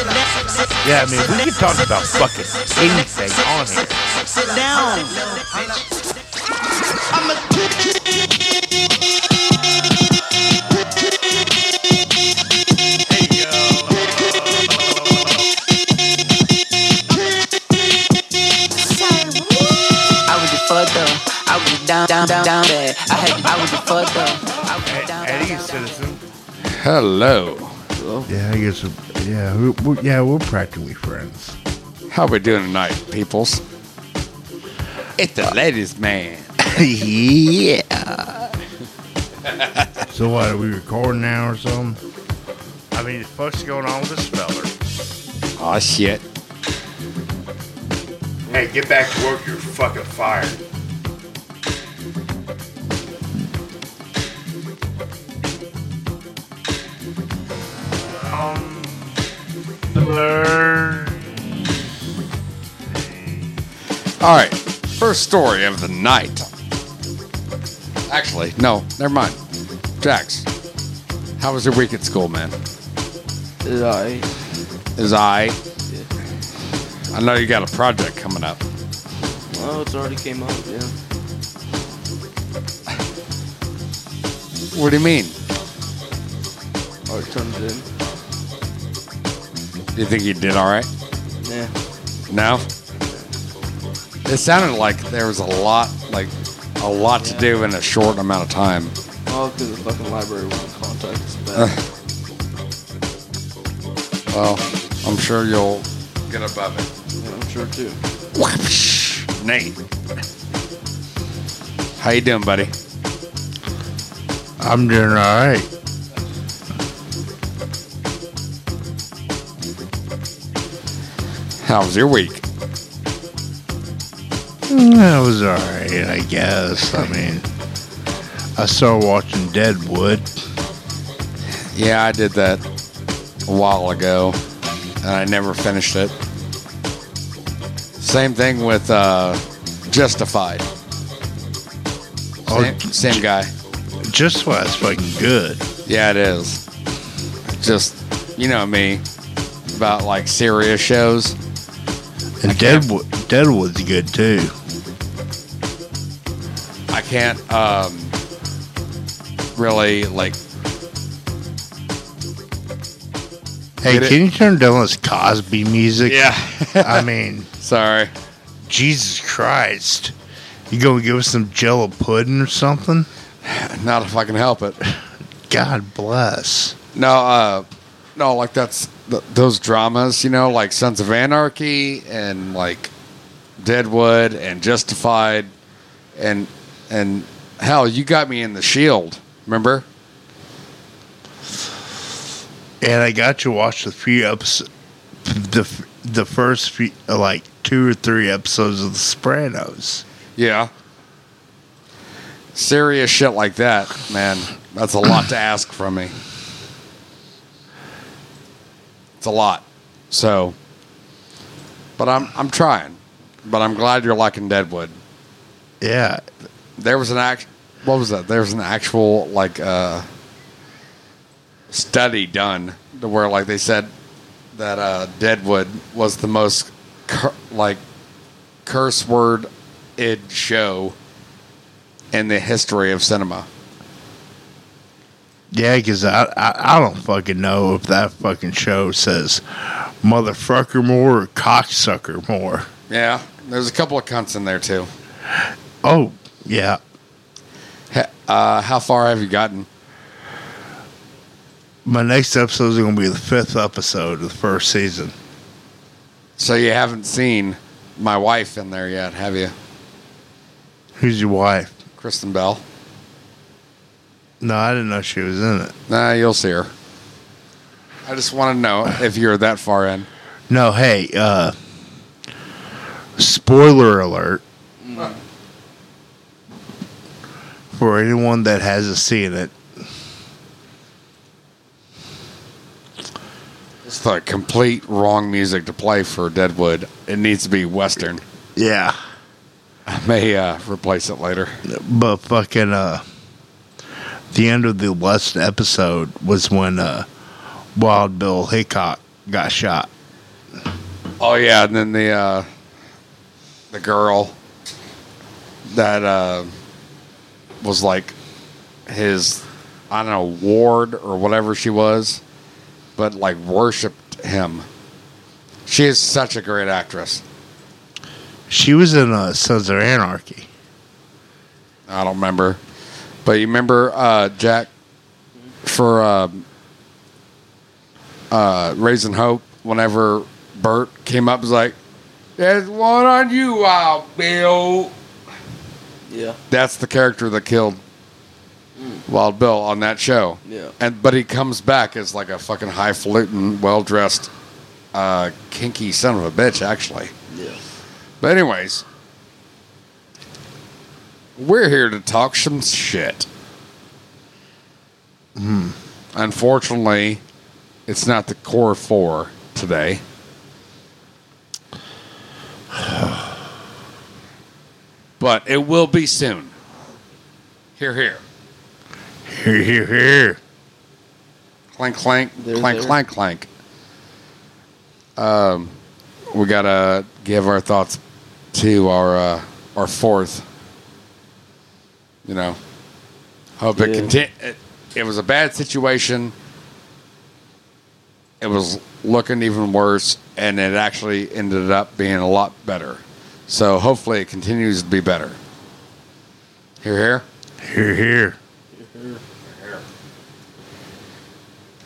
Yeah, I mean, we can talk about fucking anything on here. Sit down. I'm I was just fucked up. I was down bad. I was just fucked up. Eddie, citizen. Hello. Yeah, I guess. Yeah, we're practically friends. How we doing tonight, peoples? It's the ladies' man. Yeah. So what, are we recording now or something? I mean, the fuck's going on with this feller? Aw, shit. Hey, get back to work, you're fucking fired. Alright, first story of the night. Actually, no, never mind. Jax, how was your week at school, man? It was aight. I know you got a project coming up. Well, it's already came up, yeah. What do you mean? Oh, it turns in. You think you did alright? Yeah. No? It sounded like there was a lot to do in a short amount of time. Oh, because the fucking library wasn't contact us back. Well, I'm sure you'll get above it. Yeah, I'm sure too. Whoosh, Nate. How you doing, buddy? I'm doing alright. How was your week? It was alright, I guess. I mean, I started watching Deadwood. Yeah, I did that a while ago, and I never finished it. Same thing with Justified. Same guy. Justified's fucking good. Yeah, it is. Just, you know me, about like serious shows. And Deadwood's good too. I can't really like. Hey, can you turn down this Cosby music? Yeah. I mean, sorry. Jesus Christ, you gonna give us some Jello pudding or something? Not if I can help it. God bless. No, no, like that's. Those dramas, you know, like Sons of Anarchy and like Deadwood and Justified and hell, you got me in The Shield, remember? And I got you watch the few episodes, the first few, like 2 or 3 episodes of The Sopranos. Yeah, serious shit like that, man. That's a lot to ask from me. It's a lot, so. But I'm trying. But I'm glad you're liking Deadwood. Yeah, there was an what was that? There was an actual like study done to where like they said that Deadwood was the most curse word-ed show in the history of cinema. Yeah, because I don't fucking know if that fucking show says motherfucker more or cocksucker more. Yeah, there's a couple of cunts in there, too. Oh, yeah. How far have you gotten? My next episode is going to be the 5th episode of the first season. So you haven't seen my wife in there yet, have you? Who's your wife? Kristen Bell. No, I didn't know she was in it. Nah, you'll see her. I just want to know if you're that far in. No, hey, spoiler alert. For anyone that hasn't seen it. It's the complete wrong music to play for Deadwood. It needs to be Western. Yeah. I may replace it later. But fucking... The end of the last episode was when Wild Bill Hickok got shot. Oh yeah, and then the girl that was like his, I don't know, ward or whatever she was, but like worshipped him. She is such a great actress. She was in Sons of Anarchy. I don't remember. But you remember Jack for Raisin Hope, whenever Bert came up, was like, "There's one on you, Wild Bill." Yeah. That's the character that killed Wild Bill on that show. Yeah. But he comes back as like a fucking highfalutin, well-dressed, kinky son of a bitch, actually. Yeah. But anyways, we're here to talk some shit. Unfortunately, it's not the core four today. But it will be soon. Hear, hear. Hear, hear, hear. Clank, clank, there, clank, there. Clank, clank. We got to give our thoughts to our fourth. You know, hope it continues. It was a bad situation. It was looking even worse, and it actually ended up being a lot better. So hopefully it continues to be better. Hear, hear. Hear, hear. Hear, hear.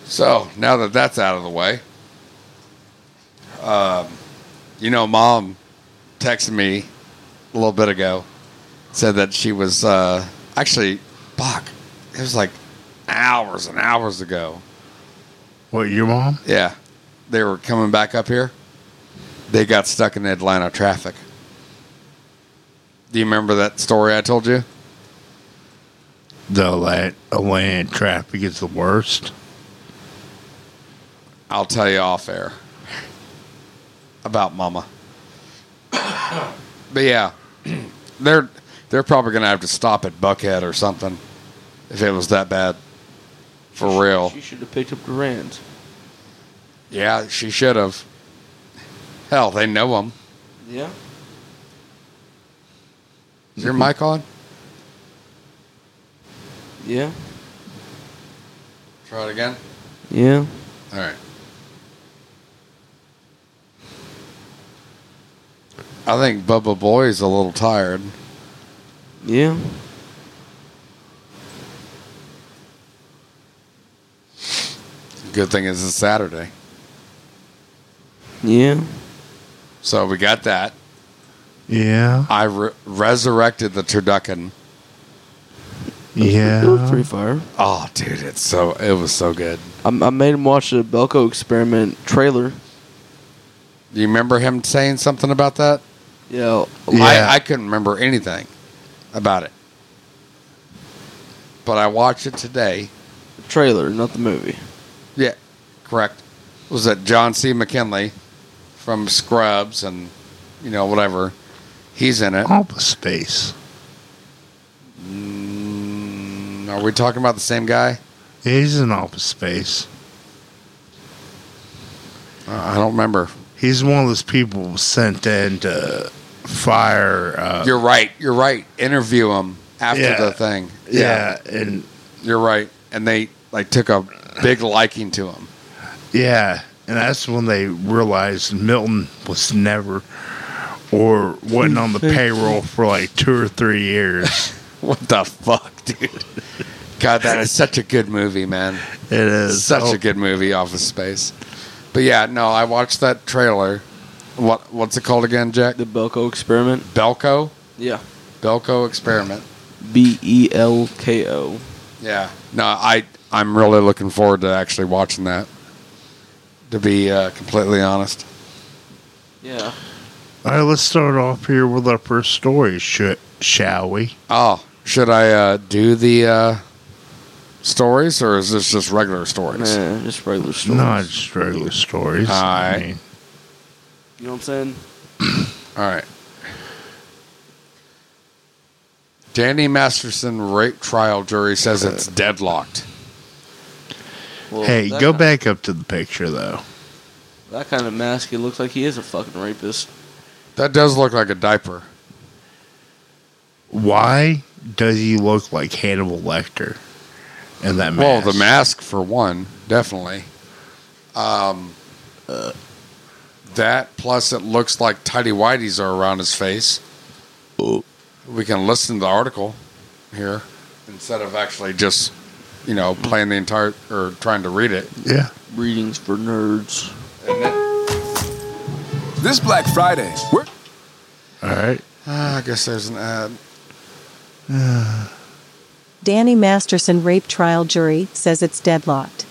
So now that that's out of the way, you know, Mom texted me a little bit ago, said that she was actually, fuck, it was like hours and hours ago. What, your mom? Yeah. They were coming back up here. They got stuck in Atlanta traffic. Do you remember that story I told you? The Atlanta traffic is the worst. I'll tell you off air about Mama. But yeah, they're probably going to have to stop at Buckhead or something if it was that bad. For real. She should have picked up Durant. Yeah, she should have. Hell, they know him. Yeah. Is your mic on? Yeah. Try it again? Yeah. All right. I think Bubba Boy's a little tired. Yeah. Good thing is it's Saturday. Yeah. So we got that. Yeah. I resurrected the turducken. Yeah. It was pretty fire. Oh, dude, it was so good. I made him watch the Belko Experiment trailer. Do you remember him saying something about that? Yeah. I couldn't remember anything about it. But I watched it today. The trailer, not the movie. Yeah, correct. It was that John C. McKinley from Scrubs and, you know, whatever. He's in it. Office Space. Are we talking about the same guy? Yeah, he's in Office Space. I don't remember. He's one of those people sent in to fire. You're right. You're right. Interview him after the thing. Yeah, and you're right. And they like took a big liking to him. Yeah, and that's when they realized Milton was never or wasn't on the payroll for like 2 or 3 years. What the fuck, dude? God, that is such a good movie, man. It is. Such a good movie, Office Space. But yeah, no, I watched that trailer. What's it called again, Jack? The Belko Experiment. Belko? Yeah. Belko Experiment. Belko. Yeah. No, I'm really looking forward to actually watching that, to be completely honest. Yeah. All right, let's start off here with our first story, shall we? Oh, should I do the stories, or is this just regular stories? Yeah, just regular stories. No, just regular stories. All right. You know what I'm saying? All right. Danny Masterson rape trial jury says it's deadlocked. Well, hey, go back up to the picture, though. That kind of mask, he looks like he is a fucking rapist. That does look like a diaper. Why does he look like Hannibal Lecter in that mask? Well, the mask, for one, definitely. That, plus it looks like tighty-whities are around his face. We can listen to the article here instead of actually just, you know, playing the entire, or trying to read it. Yeah. Readings for nerds. This Black Friday, we're... All right. I guess there's an ad. Danny Masterson rape trial jury says it's deadlocked.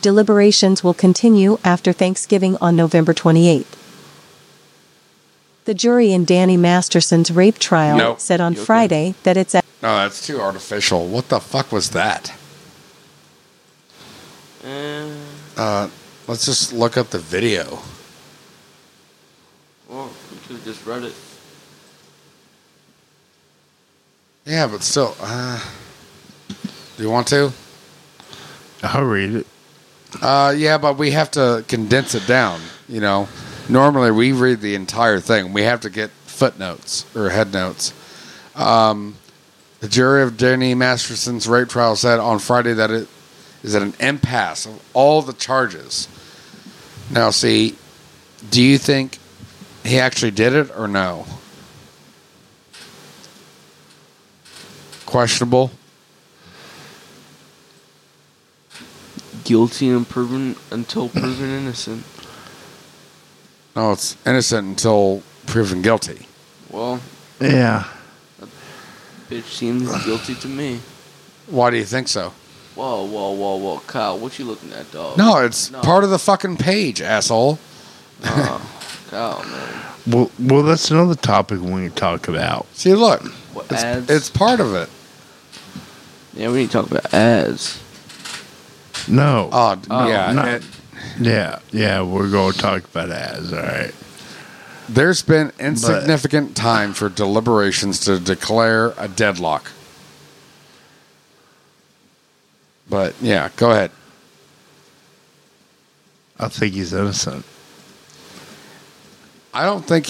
Deliberations will continue after Thanksgiving on November 28th. The jury in Danny Masterson's rape trial said on Friday that it's... No, that's too artificial. What the fuck was that? Let's just look up the video. Well, we could have just read it. Yeah, but still... do you want to? I'll read it. Yeah, but we have to condense it down, you know. Normally, we read the entire thing. We have to get footnotes or headnotes. The jury of Danny Masterson's rape trial said on Friday that it is at an impasse of all the charges. Now, see, do you think he actually did it or no? Questionable. Guilty and proven until proven innocent. No, it's innocent until proven guilty. Well, yeah. That bitch seems guilty to me. Why do you think so? Whoa, Kyle, what you looking at, dog? No, it's part of the fucking page, asshole. Kyle, man. Well, that's another topic we need to talk about. See, look. What, ads? It's part of it. Yeah, we need to talk about ads. No. Yeah. Yeah, we're going to talk about ads, all right. There's been insignificant time for deliberations to declare a deadlock. But, yeah, go ahead. I think he's innocent. I think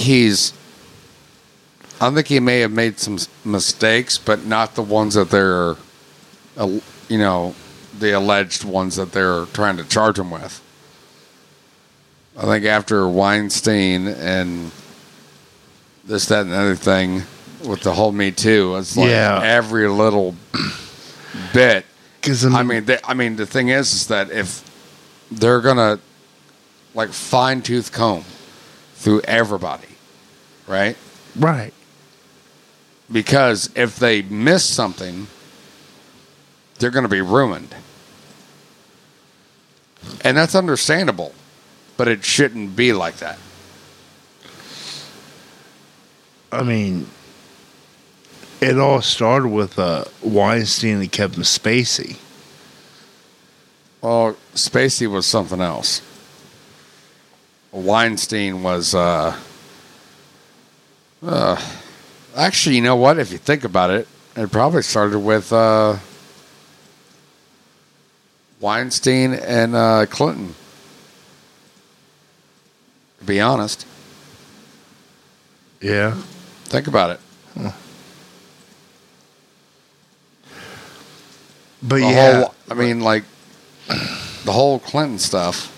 he may have made some mistakes, but not the ones that they're, you know, the alleged ones that they're trying to charge him with. I think after Weinstein and this, that, and the other thing with the whole Me Too, it's like every little bit. I mean, the thing is that if they're gonna like fine tooth comb through everybody, right? Right. Because if they miss something, they're gonna be ruined, and that's understandable. But it shouldn't be like that. I mean, it all started with Weinstein and Kevin Spacey. Well, Spacey was something else. Weinstein was... actually, you know what? If you think about it, it probably started with Weinstein and Clinton. Be honest. Yeah. Think about it. Huh. But the whole Clinton stuff.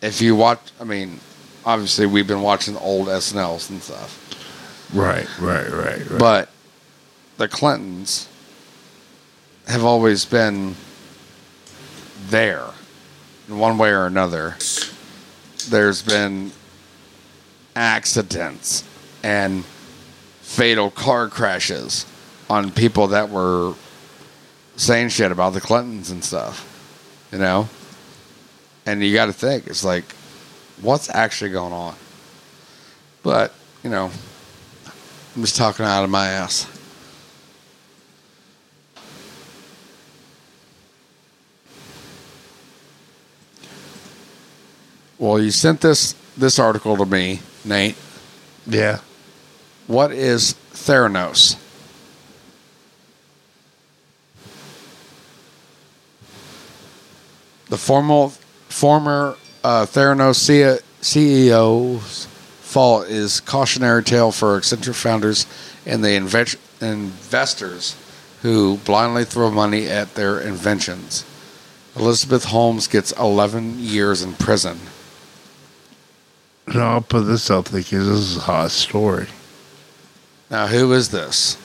If you watch, I mean, obviously we've been watching old SNLs and stuff. Right. But the Clintons have always been there in one way or another. There's been accidents and fatal car crashes on people that were saying shit about the Clintons and stuff, you know? And you got to think, it's like, what's actually going on? But, you know, I'm just talking out of my ass. Well, you sent this article to me, Nate. Yeah. What is Theranos? The former Theranos CEO's fault is cautionary tale for eccentric founders and the investors who blindly throw money at their inventions. Elizabeth Holmes gets 11 years in prison. And I'll put this up because this is a hot story. Now, who is this?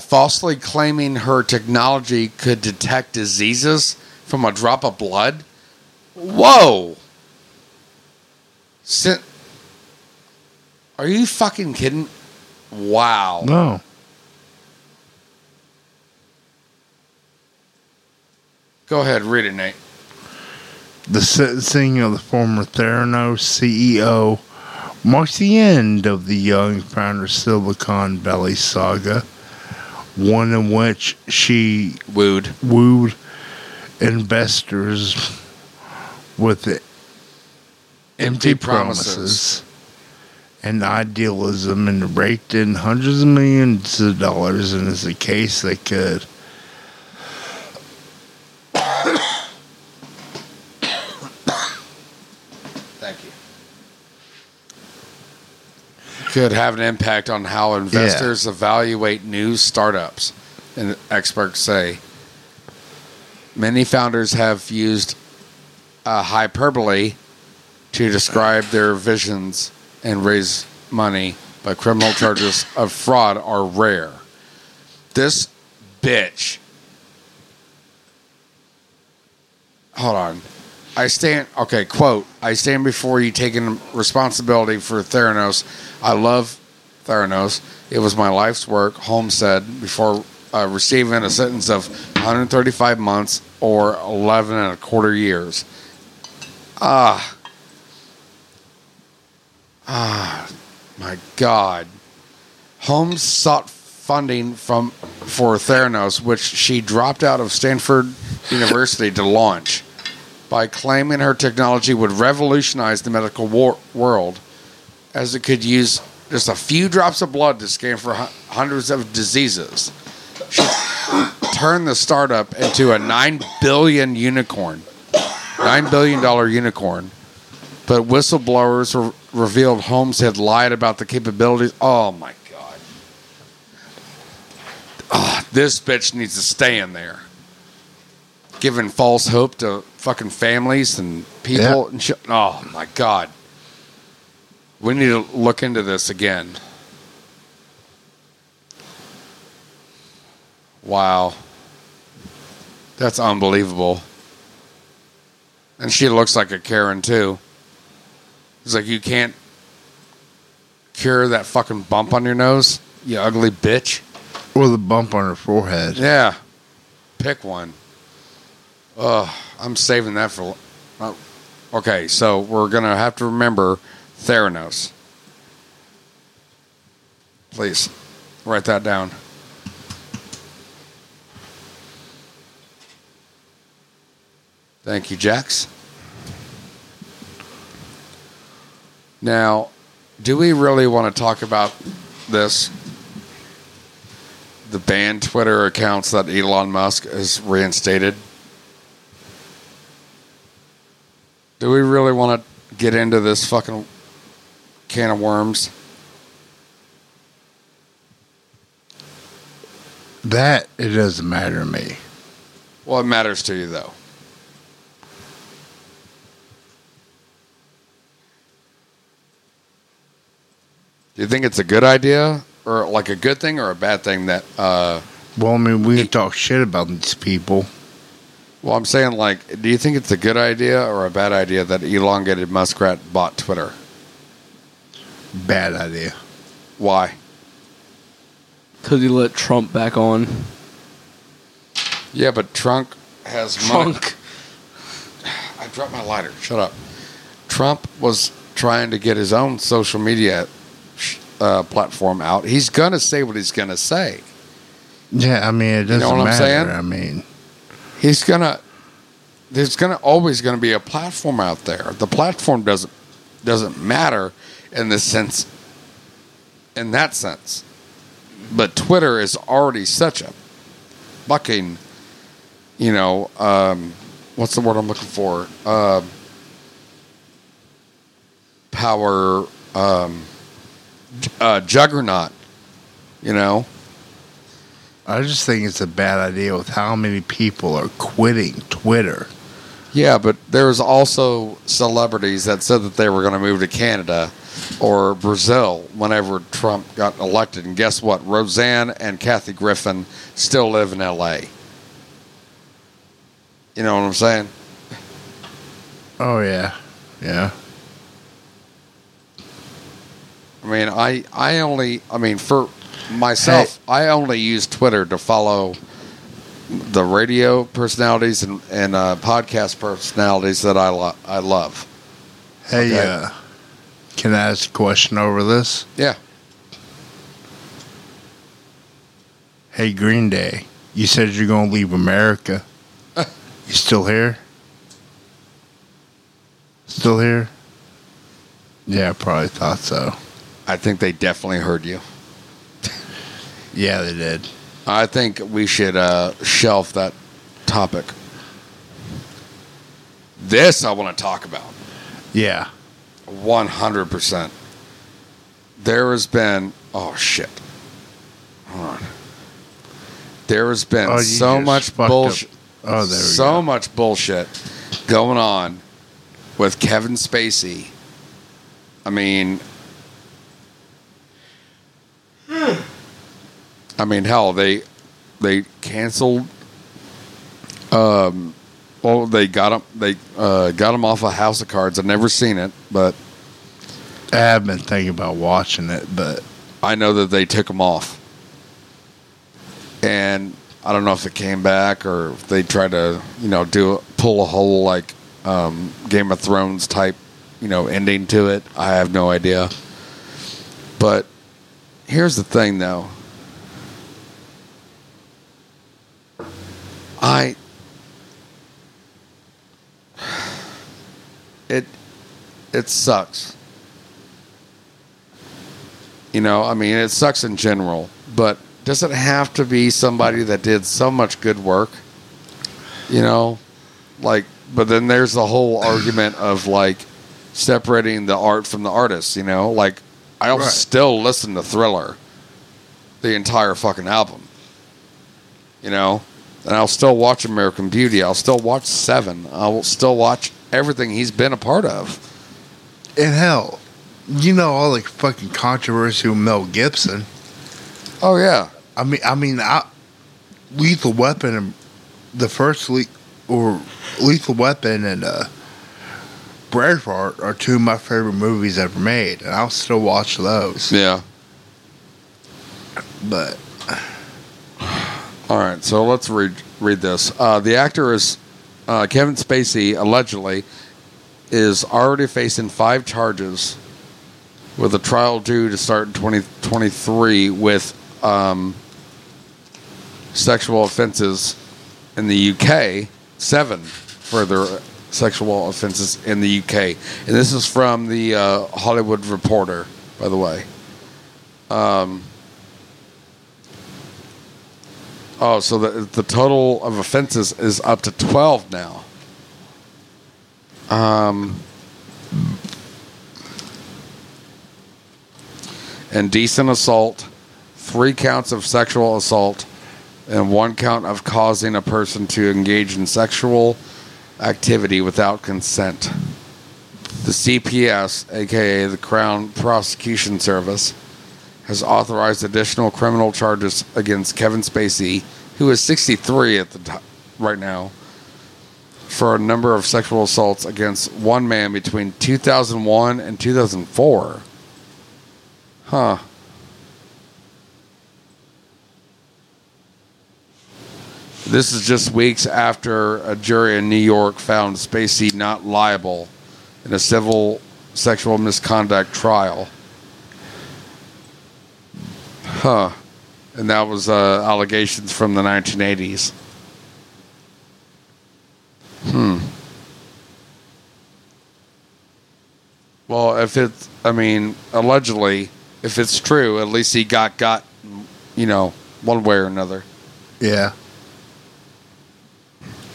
Falsely claiming her technology could detect diseases from a drop of blood? Whoa! Are you fucking kidding? Wow. No. Go ahead, read it, Nate. The sentencing of the former Theranos CEO marks the end of the young founder's Silicon Valley saga, one in which she wooed investors with empty promises and idealism and raked in hundreds of millions of dollars, and is a case that could could have an impact on how investors evaluate new startups. And experts say many founders have used hyperbole to describe their visions and raise money, but criminal charges of fraud are rare. This bitch. Hold on. I stand before you taking responsibility for Theranos. I love Theranos. It was my life's work, Holmes said, before receiving a sentence of 135 months or 11 and a quarter years. My God. Holmes sought funding for Theranos, which she dropped out of Stanford University to launch, by claiming her technology would revolutionize the medical world, as it could use just a few drops of blood to scan for hundreds of diseases. She turned the startup into a $9 billion unicorn. But whistleblowers revealed Holmes had lied about the capabilities. Oh, my God. Oh, this bitch needs to stay in there. Giving false hope to fucking families and people and shit. Oh, my God. We need to look into this again. Wow. That's unbelievable. And she looks like a Karen, too. It's like, you can't cure that fucking bump on your nose, you ugly bitch. Or the bump on her forehead. Yeah. Pick one. I'm saving that for... Okay, so we're going to have to remember Theranos. Please, write that down. Thank you, Jax. Now, do we really want to talk about this? The banned Twitter accounts that Elon Musk has reinstated? Do we really want to get into this fucking can of worms? That, it doesn't matter to me. Well, it matters to you, though. Do you think it's a good idea? Or like a good thing or a bad thing that... Well, I mean, we can talk shit about these people. Well, I'm saying, like, do you think it's a good idea or a bad idea that elongated muskrat bought Twitter? Bad idea. Why? Because he let Trump back on. Yeah, but Trump has money. I dropped my lighter. Shut up. Trump was trying to get his own social media platform out. He's going to say what he's going to say. Yeah, I mean, it doesn't matter. You know what I'm saying? I mean... There's always gonna be a platform out there. The platform doesn't matter in that sense. But Twitter is already such a fucking you know, what's the word I'm looking for? Power juggernaut, you know? I just think it's a bad idea with how many people are quitting Twitter. Yeah, but there's also celebrities that said that they were going to move to Canada or Brazil whenever Trump got elected. And guess what? Roseanne and Kathy Griffin still live in L.A. You know what I'm saying? Oh, yeah. Yeah. I mean, for myself, hey. I only use Twitter to follow the radio personalities and podcast personalities that I love. Hey, okay. Can I ask a question over this? Yeah. Hey, Green Day, you said you're going to leave America. You still here? Still here? Yeah, I probably thought so. I think they definitely heard you. Yeah, they did. I think we should shelf that topic. This I want to talk about. Yeah. 100%. There has been... Oh, shit. Hold on. There has been so much bullshit. Oh, there we go. So much bullshit going on with Kevin Spacey. I mean... hell, they canceled. They got him. They got him off of House of Cards. I've never seen it, but I have been thinking about watching it. But I know that they took him off, and I don't know if it came back or if they tried to, pull a whole Game of Thrones type, ending to it. I have no idea. But here's the thing, though. It sucks. It sucks in general, but does it have to be somebody that did so much good work? But then there's the whole argument of separating the art from the artist, I'll right. still listen to Thriller, the entire fucking album. And I'll still watch American Beauty. I'll still watch Seven. I'll still watch everything he's been a part of. And hell, all the fucking controversy with Mel Gibson. Oh, yeah. I mean, Lethal Weapon and the first Lethal Weapon and Braveheart are two of my favorite movies ever made. And I'll still watch those. Yeah. But... All right, so let's read this. The actor is Kevin Spacey, allegedly, is already facing 5 charges with a trial due to start in 2023 with sexual offenses in the UK, 7 further sexual offenses in the UK. And this is from the Hollywood Reporter, by the way. So the total of offenses is up to 12 now. Indecent assault, 3 counts of sexual assault, and 1 count of causing a person to engage in sexual activity without consent. The CPS, a.k.a. the Crown Prosecution Service, has authorized additional criminal charges against Kevin Spacey, who is 63 right now, for a number of sexual assaults against one man between 2001 and 2004. Huh. This is just weeks after a jury in New York found Spacey not liable in a civil sexual misconduct trial. Huh. And that was allegations from the 1980s. Well, allegedly, if it's true, at least he got one way or another. Yeah.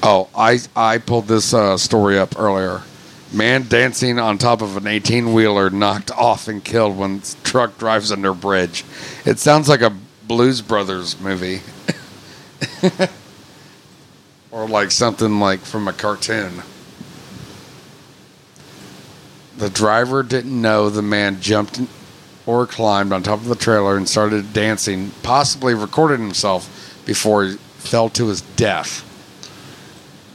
Oh, I pulled this story up earlier. Man dancing on top of an 18-wheeler knocked off and killed when truck drives under bridge. It sounds like a Blues Brothers movie. Or like something like from a cartoon. The driver didn't know the man jumped or climbed on top of the trailer and started dancing, possibly recorded himself before he fell to his death.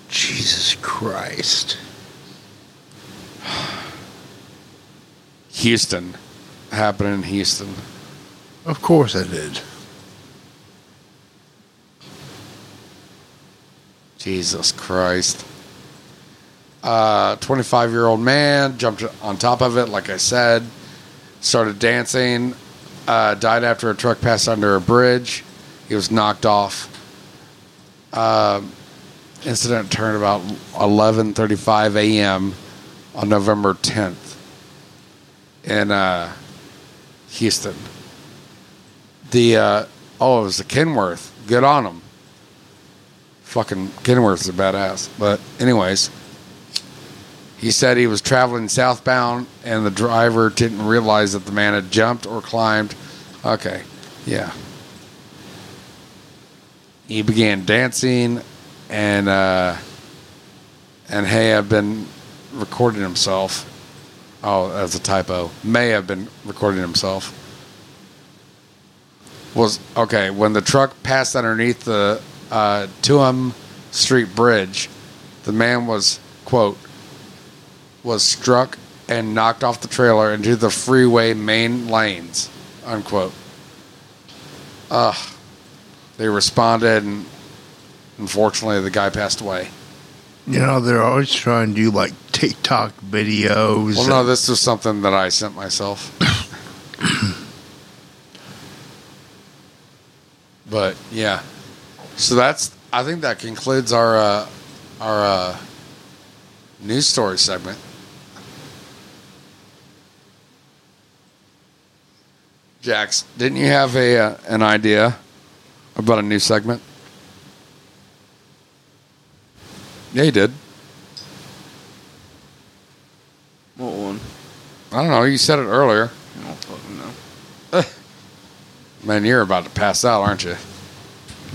Jesus Christ. Houston. Happened in Houston. Of course it did. Jesus Christ. 25-year-old man jumped on top of it, like I said. Started dancing. Died after a truck passed under a bridge. He was knocked off. Incident turned about 11:35 a.m. on November 10th in Houston. It was the Kenworth. Good on him. Fucking Kenworth's a badass. But anyways, he said he was traveling southbound and the driver didn't realize that the man had jumped or climbed. Okay, yeah. He began dancing and may have been recording himself. Oh, that's a typo. May have been recording himself. Was okay when the truck passed underneath the Tuam Street Bridge. The man was quote was struck and knocked off the trailer into the freeway main lanes unquote. They responded and. Unfortunately, the guy passed away. You know, they're always trying to do, like, TikTok videos. Well, no, this is something that I sent myself. But, yeah. So that's, I think that concludes our news story segment. Jax, didn't you have an idea about a new segment? Yeah, he did. What one? I don't know. You said it earlier. I don't fucking know. Man, you're about to pass out, aren't you?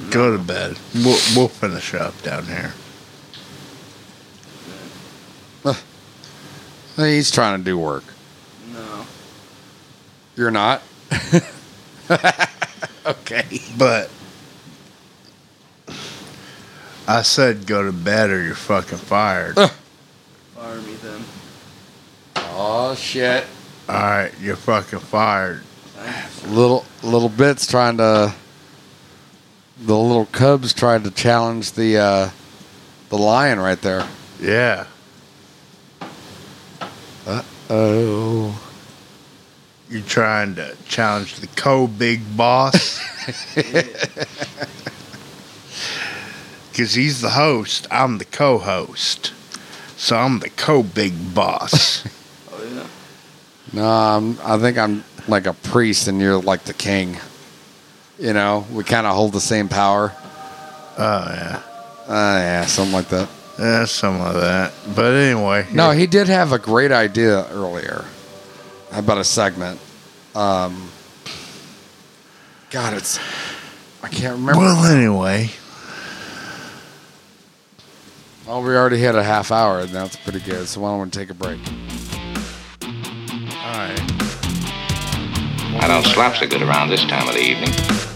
Go to bed. We'll finish up down here. He's trying to do work. No. You're not? Okay. But... I said go to bed or you're fucking fired. Fire me then. Oh shit. Alright, you're fucking fired. Little bits trying to the little cubs tried to challenge the lion right there. Yeah. Uh-oh. You're trying to challenge the big boss? Because he's the host, I'm the co-host. So I'm the co-big boss. Oh, yeah. No, I think I'm like a priest and you're like the king. You know, we kind of hold the same power. Oh, yeah. Something like that. Yeah, something like that. But anyway. No, he did have a great idea earlier about a segment. God, I can't remember. Well, anyway... Well, we already had a half hour, and that's pretty good, so why don't we take a break? All right. I don't slap's are good around this time of the evening.